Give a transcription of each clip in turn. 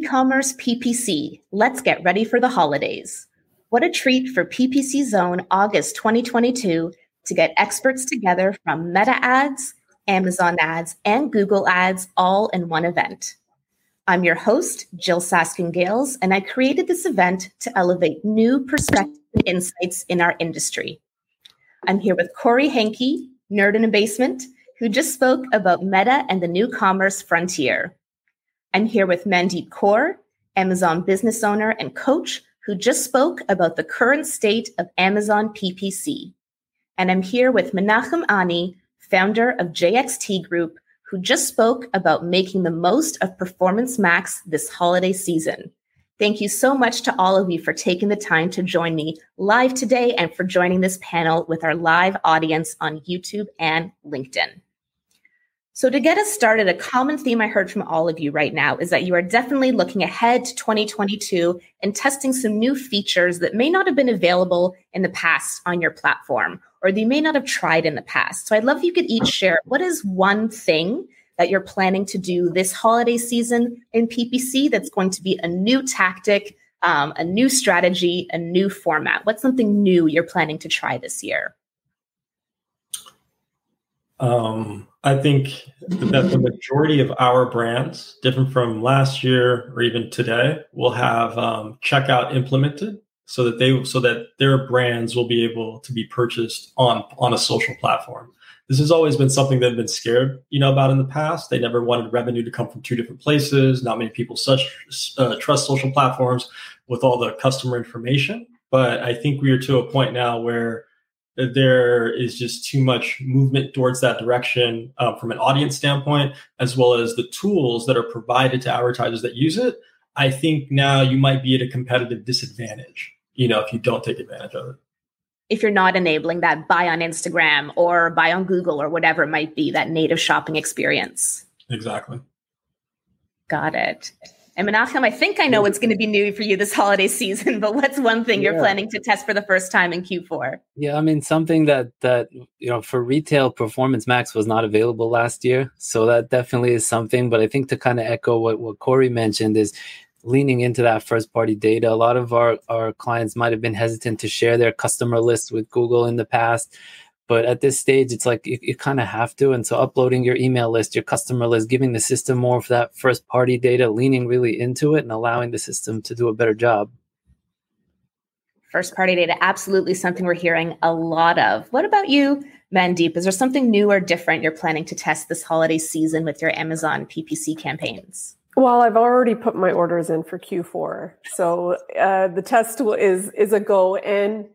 E-commerce PPC. Let's get ready for the holidays. What a treat for PPC Zone August 2022 to get experts together from Meta Ads, Amazon Ads, and Google Ads all in one event. I'm your host, Jyll Saskin Gales, and I created this event to elevate new perspectives and insights in our industry. I'm here with Cory Henke, Nerd in a Basement, who just spoke about Meta and the new commerce frontier. I'm here with Mandeep Kaur, Amazon business owner and coach, who just spoke about the current state of Amazon PPC. And I'm here with Menachem Ani, founder of JXT Group, who just spoke about making the most of Performance Max this holiday season. Thank you so much to all of you for taking the time to join me live today and for joining this panel with our live audience on YouTube and LinkedIn. So to get us started, a common theme I heard from all of you right now is that you are definitely looking ahead to 2022 and testing some new features that may not have been available in the past on your platform, or they may not have tried in the past. So I'd love if you could each share, what is one thing that you're planning to do this holiday season in PPC that's going to be a new tactic, a new strategy, a new format? What's something new you're planning to try this year? I think that the majority of our brands, different from last year or even today, will have checkout implemented so that their brands will be able to be purchased on a social platform. This has always been something they've been scared, about in the past. They never wanted revenue to come from two different places. Not many people trust social platforms with all the customer information. But I think we are to a point now where there is just too much movement towards that direction from an audience standpoint, as well as the tools that are provided to advertisers that use it. I think now you might be at a competitive disadvantage, if you don't take advantage of it. If you're not enabling that buy on Instagram or buy on Google or whatever it might be, that native shopping experience. Exactly. Got it. And Menachem, I think I know what's going to be new for you this holiday season, but what's one thing you're planning to test for the first time in Q4? Yeah, I mean, something that for retail, Performance Max was not available last year. So that definitely is something. But I think to kind of echo what Cory mentioned is leaning into that first-party data. A lot of our clients might have been hesitant to share their customer lists with Google in the past. But at this stage, it's like you kind of have to. And so uploading your email list, your customer list, giving the system more of that first-party data, leaning really into it and allowing the system to do a better job. First-party data, absolutely something we're hearing a lot of. What about you, Mandeep? Is there something new or different you're planning to test this holiday season with your Amazon PPC campaigns? Well, I've already put my orders in for Q4. So the test is a go. And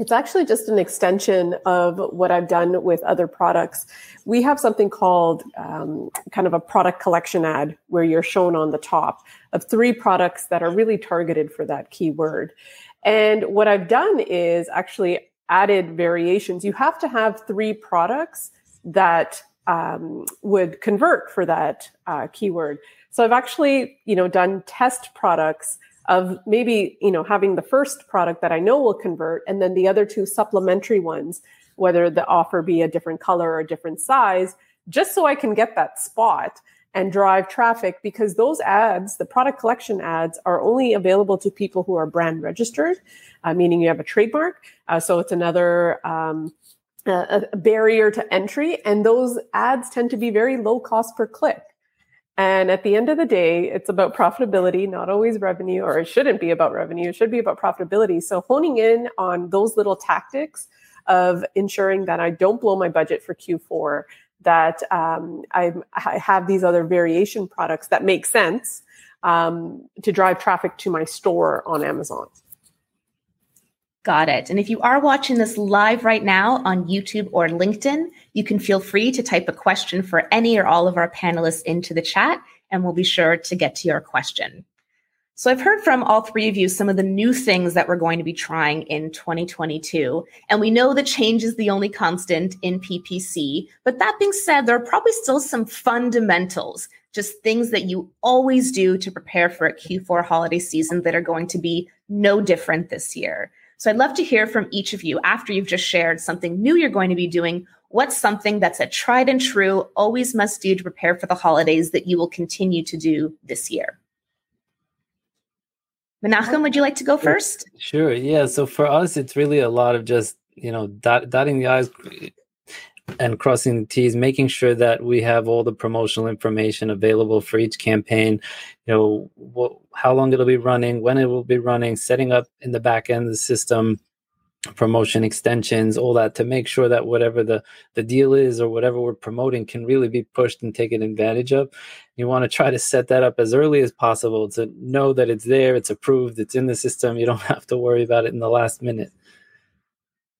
it's actually just an extension of what I've done with other products. We have something called kind of a product collection ad where you're shown on the top of three products that are really targeted for that keyword. And what I've done is actually added variations. You have to have three products that would convert for that keyword. So I've actually, done test products of maybe, having the first product that I know will convert and then the other two supplementary ones, whether the offer be a different color or a different size, just so I can get that spot and drive traffic, because those ads, the product collection ads, are only available to people who are brand registered, meaning you have a trademark. So it's another barrier to entry. And those ads tend to be very low cost per click. And at the end of the day, it's about profitability, not always revenue, or it shouldn't be about revenue. It should be about profitability. So honing in on those little tactics of ensuring that I don't blow my budget for Q4, that I have these other variation products that make sense to drive traffic to my store on Amazon. Got it. And if you are watching this live right now on YouTube or LinkedIn, you can feel free to type a question for any or all of our panelists into the chat, and we'll be sure to get to your question. So I've heard from all three of you some of the new things that we're going to be trying in 2022. And we know that change is the only constant in PPC. But that being said, there are probably still some fundamentals, just things that you always do to prepare for a Q4 holiday season that are going to be no different this year. So I'd love to hear from each of you after you've just shared something new you're going to be doing. What's something that's a tried and true, always must do to prepare for the holidays that you will continue to do this year? Menachem, would you like to go first? Sure. Yeah. So for us, it's really a lot of just, dotting the I's and crossing the T's, making sure that we have all the promotional information available for each campaign, how long it'll be running, when it will be running, setting up in the back end of the system, promotion extensions, all that, to make sure that whatever the deal is or whatever we're promoting can really be pushed and taken advantage of. You want to try to set that up as early as possible to know that it's there, it's approved, it's in the system. You don't have to worry about it in the last minute.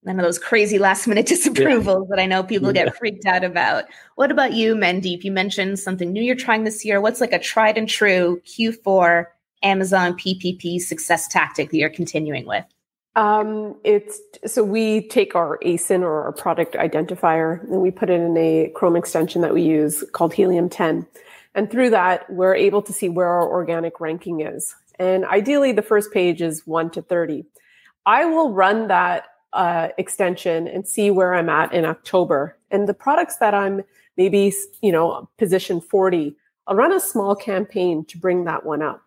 None of those crazy last-minute disapprovals that I know people get freaked out about. What about you, Mandeep? You mentioned something new you're trying this year. What's like a tried-and-true Q4 Amazon PPP success tactic that you're continuing with? So we take our ASIN or our product identifier, and we put it in a Chrome extension that we use called helium 10. And through that, we're able to see where our organic ranking is. And ideally, the first page is 1 to 30. I will run that extension and see where I'm at in October. And the products that I'm maybe, position 40, I'll run a small campaign to bring that one up.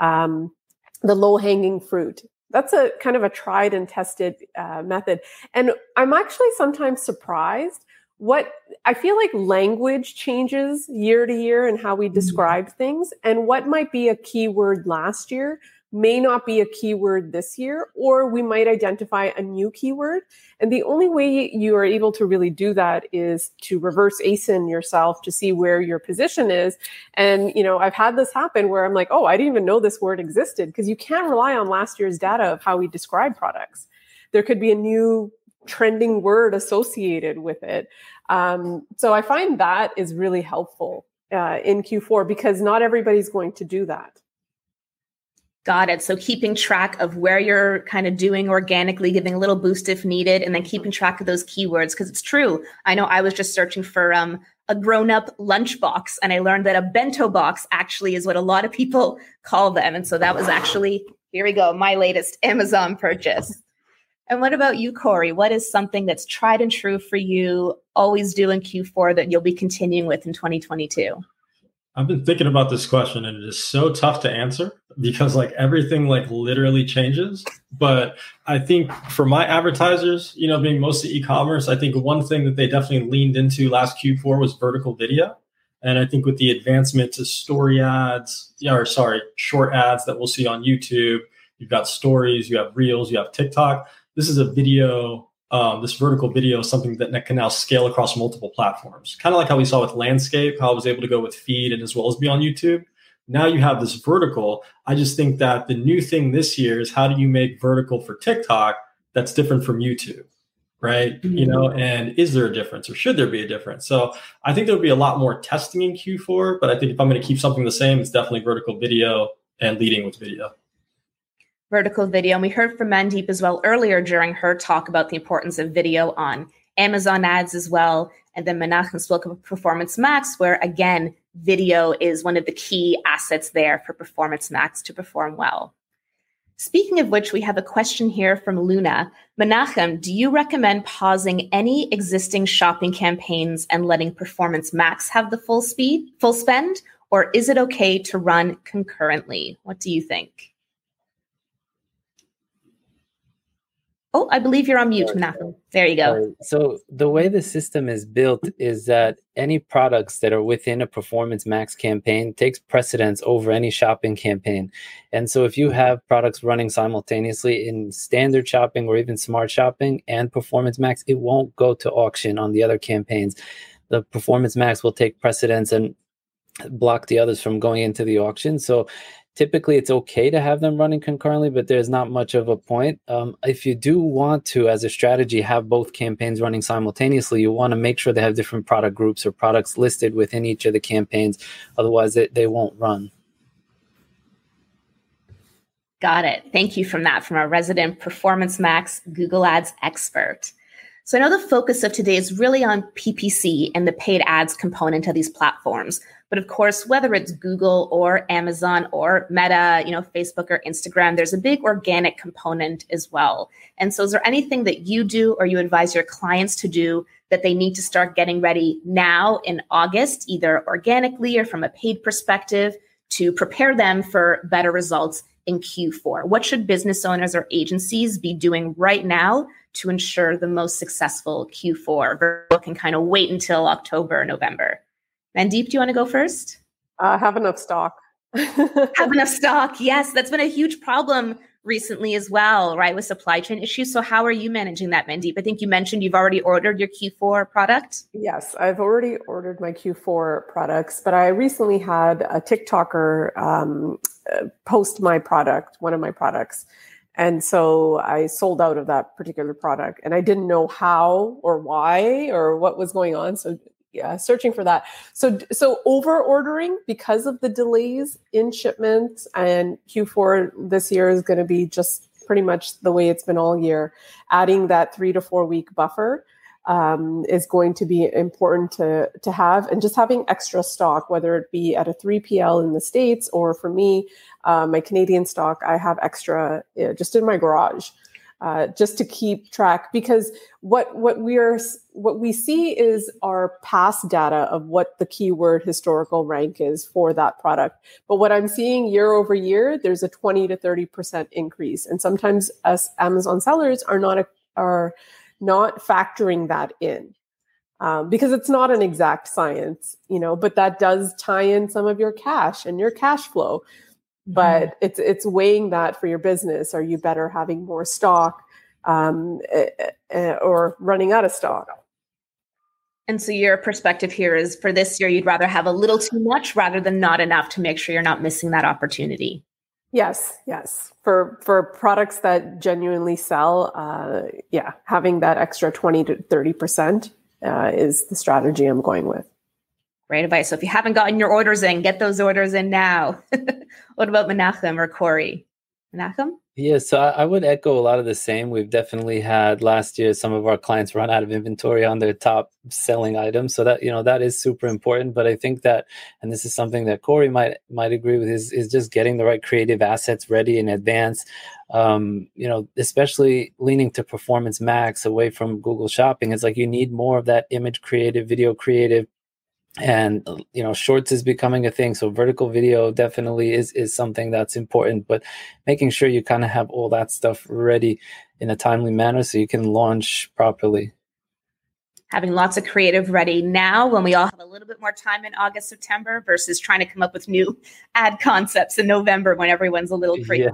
The low-hanging fruit. That's a kind of a tried and tested method. And I'm actually sometimes surprised I feel like language changes year to year and how we describe things, and what might be a keyword last year may not be a keyword this year, or we might identify a new keyword. And the only way you are able to really do that is to reverse ASIN yourself to see where your position is. And, I've had this happen where I'm like, oh, I didn't even know this word existed, because you can't rely on last year's data of how we describe products. There could be a new trending word associated with it. So I find that is really helpful in Q4, because not everybody's going to do that. Got it. So keeping track of where you're kind of doing organically, giving a little boost if needed, and then keeping track of those keywords, because it's true. I know I was just searching for a grown-up lunchbox, and I learned that a bento box actually is what a lot of people call them. And so that was actually, here we go, my latest Amazon purchase. And what about you, Cory? What is something that's tried and true for you, always do in Q4, that you'll be continuing with in 2022? I've been thinking about this question, and it is so tough to answer because everything literally changes. But I think for my advertisers, being mostly e-commerce, I think one thing that they definitely leaned into last Q4 was vertical video. And I think with the advancement to short ads that we'll see on YouTube, you've got stories, you have reels, you have TikTok. This is a video, this vertical video is something that can now scale across multiple platforms. Kind of like how we saw with landscape, how I was able to go with feed and as well as be on YouTube. Now you have this vertical. I just think that the new thing this year is, how do you make vertical for TikTok that's different from YouTube, right? Mm-hmm. And is there a difference, or should there be a difference? So I think there'll be a lot more testing in Q4, but I think if I'm going to keep something the same, it's definitely vertical video and leading with video. Vertical video. And we heard from Mandeep as well earlier during her talk about the importance of video on Amazon ads as well. And then Menachem spoke of Performance Max, where again, video is one of the key assets there for Performance Max to perform well. Speaking of which, we have a question here from Luna. Menachem, do you recommend pausing any existing shopping campaigns and letting Performance Max have the full spend? Or is it okay to run concurrently? What do you think? Oh, I believe you're on mute, Menachem. There you go. So the way the system is built is that any products that are within a Performance Max campaign takes precedence over any shopping campaign. And so if you have products running simultaneously in standard shopping or even smart shopping and Performance Max, it won't go to auction on the other campaigns. The Performance Max will take precedence and block the others from going into the auction. So typically, it's okay to have them running concurrently, but there's not much of a point. If you do want to, as a strategy, have both campaigns running simultaneously, you want to make sure they have different product groups or products listed within each of the campaigns. Otherwise, they won't run. Got it. Thank you from our resident Performance Max Google Ads expert. So I know the focus of today is really on PPC and the paid ads component of these platforms. But of course, whether it's Google or Amazon or Meta, Facebook or Instagram, there's a big organic component as well. And so is there anything that you do or you advise your clients to do that they need to start getting ready now in August, either organically or from a paid perspective, to prepare them for better results in Q4? What should business owners or agencies be doing right now to ensure the most successful Q4 versus can kind of wait until October or November? Mandeep, do you want to go first? Have enough stock. Have enough stock. Yes, that's been a huge problem recently as well, right, with supply chain issues. So how are you managing that, Mandeep? I think you mentioned you've already ordered your Q4 product. Yes, I've already ordered my Q4 products, but I recently had a TikToker post my product, one of my products. And so I sold out of that particular product and I didn't know how or why or what was going on. So yeah, searching for that. So over ordering because of the delays in shipments, and Q4 this year is going to be just pretty much the way it's been all year. Adding that 3 to 4 week buffer is going to be important to have, and just having extra stock, whether it be at a 3PL in the States or for me, my Canadian stock, I have extra just in my garage. Just to keep track, because what we see is our past data of what the keyword historical rank is for that product. But what I'm seeing year over year, there's a 20 to 30% increase, and sometimes us Amazon sellers are not factoring that in because it's not an exact science, you know. But that does tie in some of your cash and your cash flow. But it's weighing that for your business. Are you better having more stock or running out of stock? And so your perspective here is for this year, you'd rather have a little too much rather than not enough to make sure you're not missing that opportunity. Yes. For products that genuinely sell, having that extra 20 to 30% is the strategy I'm going with. Great advice. So if you haven't gotten your orders in, get those orders in now. What about Menachem or Cory? Menachem? Yeah, so I would echo a lot of the same. We've definitely had last year some of our clients run out of inventory on their top selling items. So that, you know, that is super important. But I think that, and this is something that Cory might agree with, is just getting the right creative assets ready in advance. You know, especially leaning to Performance Max away from Google Shopping. It's like you need more of that image creative, video creative. And, you know, shorts is becoming a thing. So vertical video definitely is something that's important, but making sure you kind of have all that stuff ready in a timely manner so you can launch properly. Having lots of creative ready now when we all have a little bit more time in August, September versus trying to come up with new ad concepts in November when everyone's a little creative.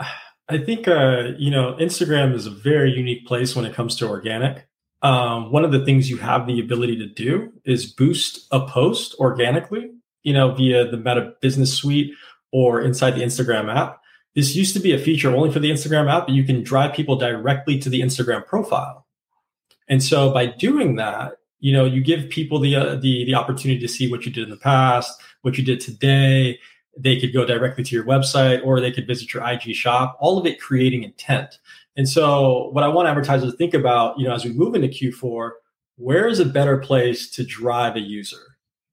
Yeah. I think, Instagram is a very unique place when it comes to organic. One of the things you have the ability to do is boost a post organically, you know, via the Meta Business Suite or inside the Instagram app. This used to be a feature only for the Instagram app, but you can drive people directly to the Instagram profile. And so by doing that, you know, you give people the opportunity to see what you did in the past, what you did today. They could go directly to your website or they could visit your IG shop, all of it creating intent. And so what I want advertisers to think about, you know, as we move into Q4, where is a better place to drive a user?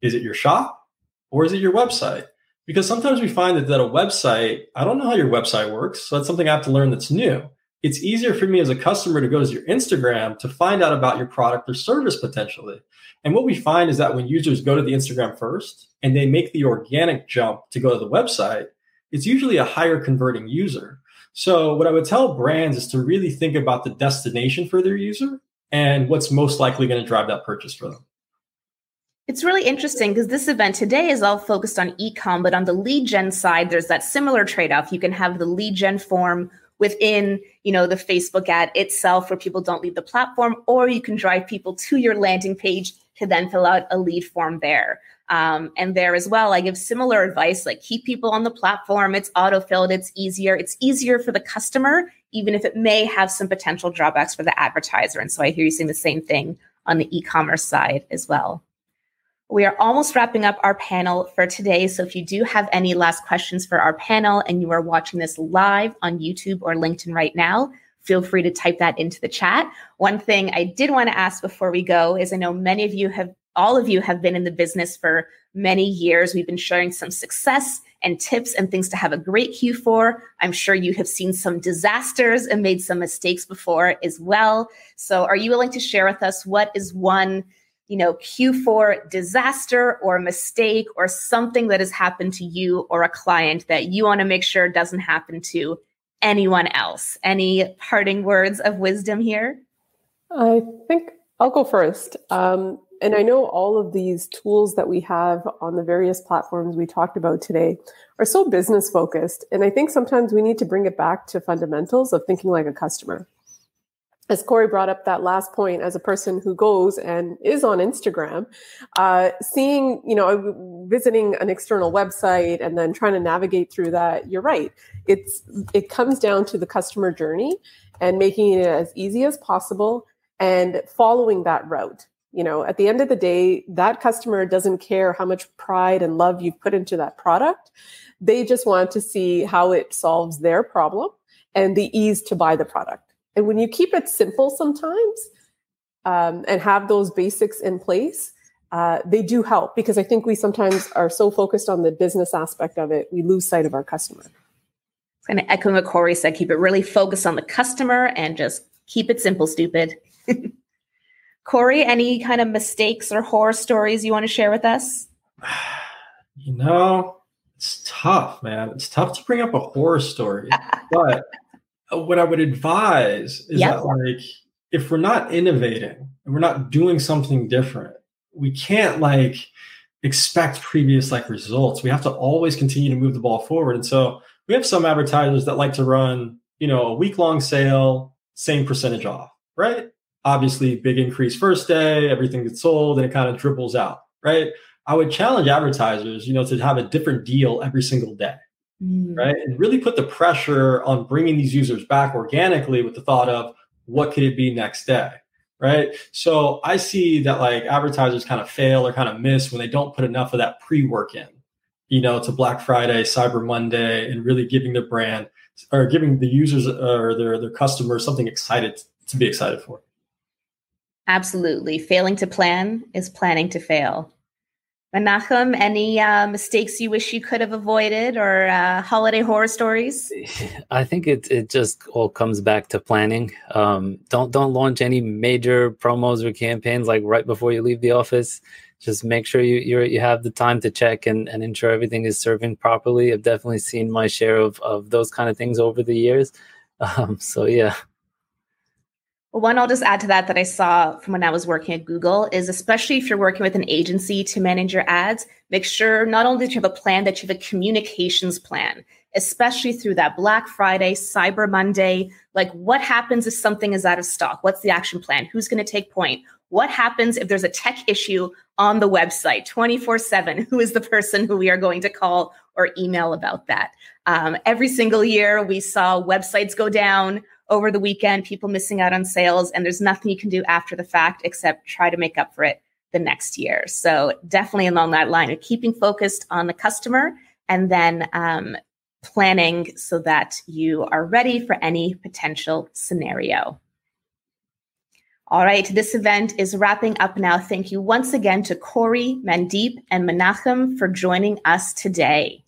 Is it your shop or is it your website? Because sometimes we find that a website, I don't know how your website works. So that's something I have to learn that's new. It's easier for me as a customer to go to your Instagram to find out about your product or service potentially. And what we find is that when users go to the Instagram first and they make the organic jump to go to the website, it's usually a higher converting user. So what I would tell brands is to really think about the destination for their user and what's most likely going to drive that purchase for them. It's really interesting because this event today is all focused on e-com, but on the lead gen side, there's that similar trade-off. You can have the lead gen form within, you know, the Facebook ad itself where people don't leave the platform, or you can drive people to your landing page to then fill out a lead form there. And there as well, I give similar advice, like keep people on the platform. It's auto-filled. It's easier. It's easier for the customer, even if it may have some potential drawbacks for the advertiser. And so I hear you saying the same thing on the e-commerce side as well. We are almost wrapping up our panel for today. So if you do have any last questions for our panel and you are watching this live on YouTube or LinkedIn right now, feel free to type that into the chat. One thing I did want to ask before we go is I know all of you have been in the business for many years. We've been sharing some success and tips and things to have a great Q4. I'm sure you have seen some disasters and made some mistakes before as well. So are you willing to share with us what is one you know, Q4 disaster or mistake or something that has happened to you or a client that you want to make sure doesn't happen to anyone else? Any parting words of wisdom here? I think I'll go first. And I know all of these tools that we have on the various platforms we talked about today are so business focused. And I think sometimes we need to bring it back to fundamentals of thinking like a customer. As Cory brought up that last point, as a person who goes and is on Instagram, seeing, you know, visiting an external website and then trying to navigate through that, you're right. It comes down to the customer journey and making it as easy as possible and following that route. You know, at the end of the day, that customer doesn't care how much pride and love you've put into that product. They just want to see how it solves their problem and the ease to buy the product. And when you keep it simple sometimes and have those basics in place, they do help, because I think we sometimes are so focused on the business aspect of it, we lose sight of our customer. It's kind of echoing what Cory said, keep it really focused on the customer and just keep it simple, stupid. Cory, any kind of mistakes or horror stories you want to share with us? You know, it's tough, man. It's tough to bring up a horror story. But what I would advise is that, like, if we're not innovating and we're not doing something different, we can't, like, expect previous, like, results. We have to always continue to move the ball forward. And so we have some advertisers that like to run, you know, a week-long sale, same percentage off, right? Obviously, big increase first day, everything gets sold, and it kind of dribbles out, right? I would challenge advertisers, you know, to have a different deal every single day, right? And really put the pressure on bringing these users back organically with the thought of what could it be next day, right? So I see that, like, advertisers kind of fail or kind of miss when they don't put enough of that pre-work in, you know, to Black Friday, Cyber Monday, and really giving the brand or giving the users or their customers something excited to be excited for. Absolutely. Failing to plan is planning to fail. Menachem, any mistakes you wish you could have avoided or holiday horror stories? I think it just all comes back to planning. Don't launch any major promos or campaigns like right before you leave the office. Just make sure you have the time to check and ensure everything is serving properly. I've definitely seen my share of those kind of things over the years. So, yeah. One I'll just add to that I saw from when I was working at Google is, especially if you're working with an agency to manage your ads, make sure not only that you have a plan, that you have a communications plan, especially through that Black Friday, Cyber Monday. Like, what happens if something is out of stock? What's the action plan? Who's going to take point? What happens if there's a tech issue on the website 24/7? Who is the person who we are going to call or email about that? Every single year we saw websites go down over the weekend, people missing out on sales, and there's nothing you can do after the fact except try to make up for it the next year. So definitely along that line of keeping focused on the customer and then planning so that you are ready for any potential scenario. All right, this event is wrapping up now. Thank you once again to Cory, Mandeep, and Menachem for joining us today.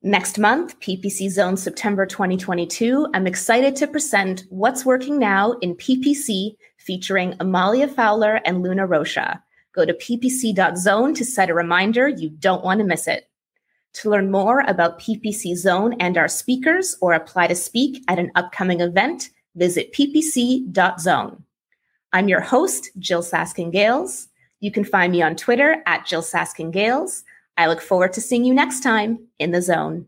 Next month, PPC Zone September 2022, I'm excited to present What's Working Now in PPC featuring Amalia Fowler and Luna Rocha. Go to ppc.zone to set a reminder. You don't want to miss it. To learn more about PPC Zone and our speakers or apply to speak at an upcoming event, visit ppc.zone. I'm your host, Jyll Saskin Gales. You can find me on Twitter at Jyll Saskin Gales. I look forward to seeing you next time in the zone.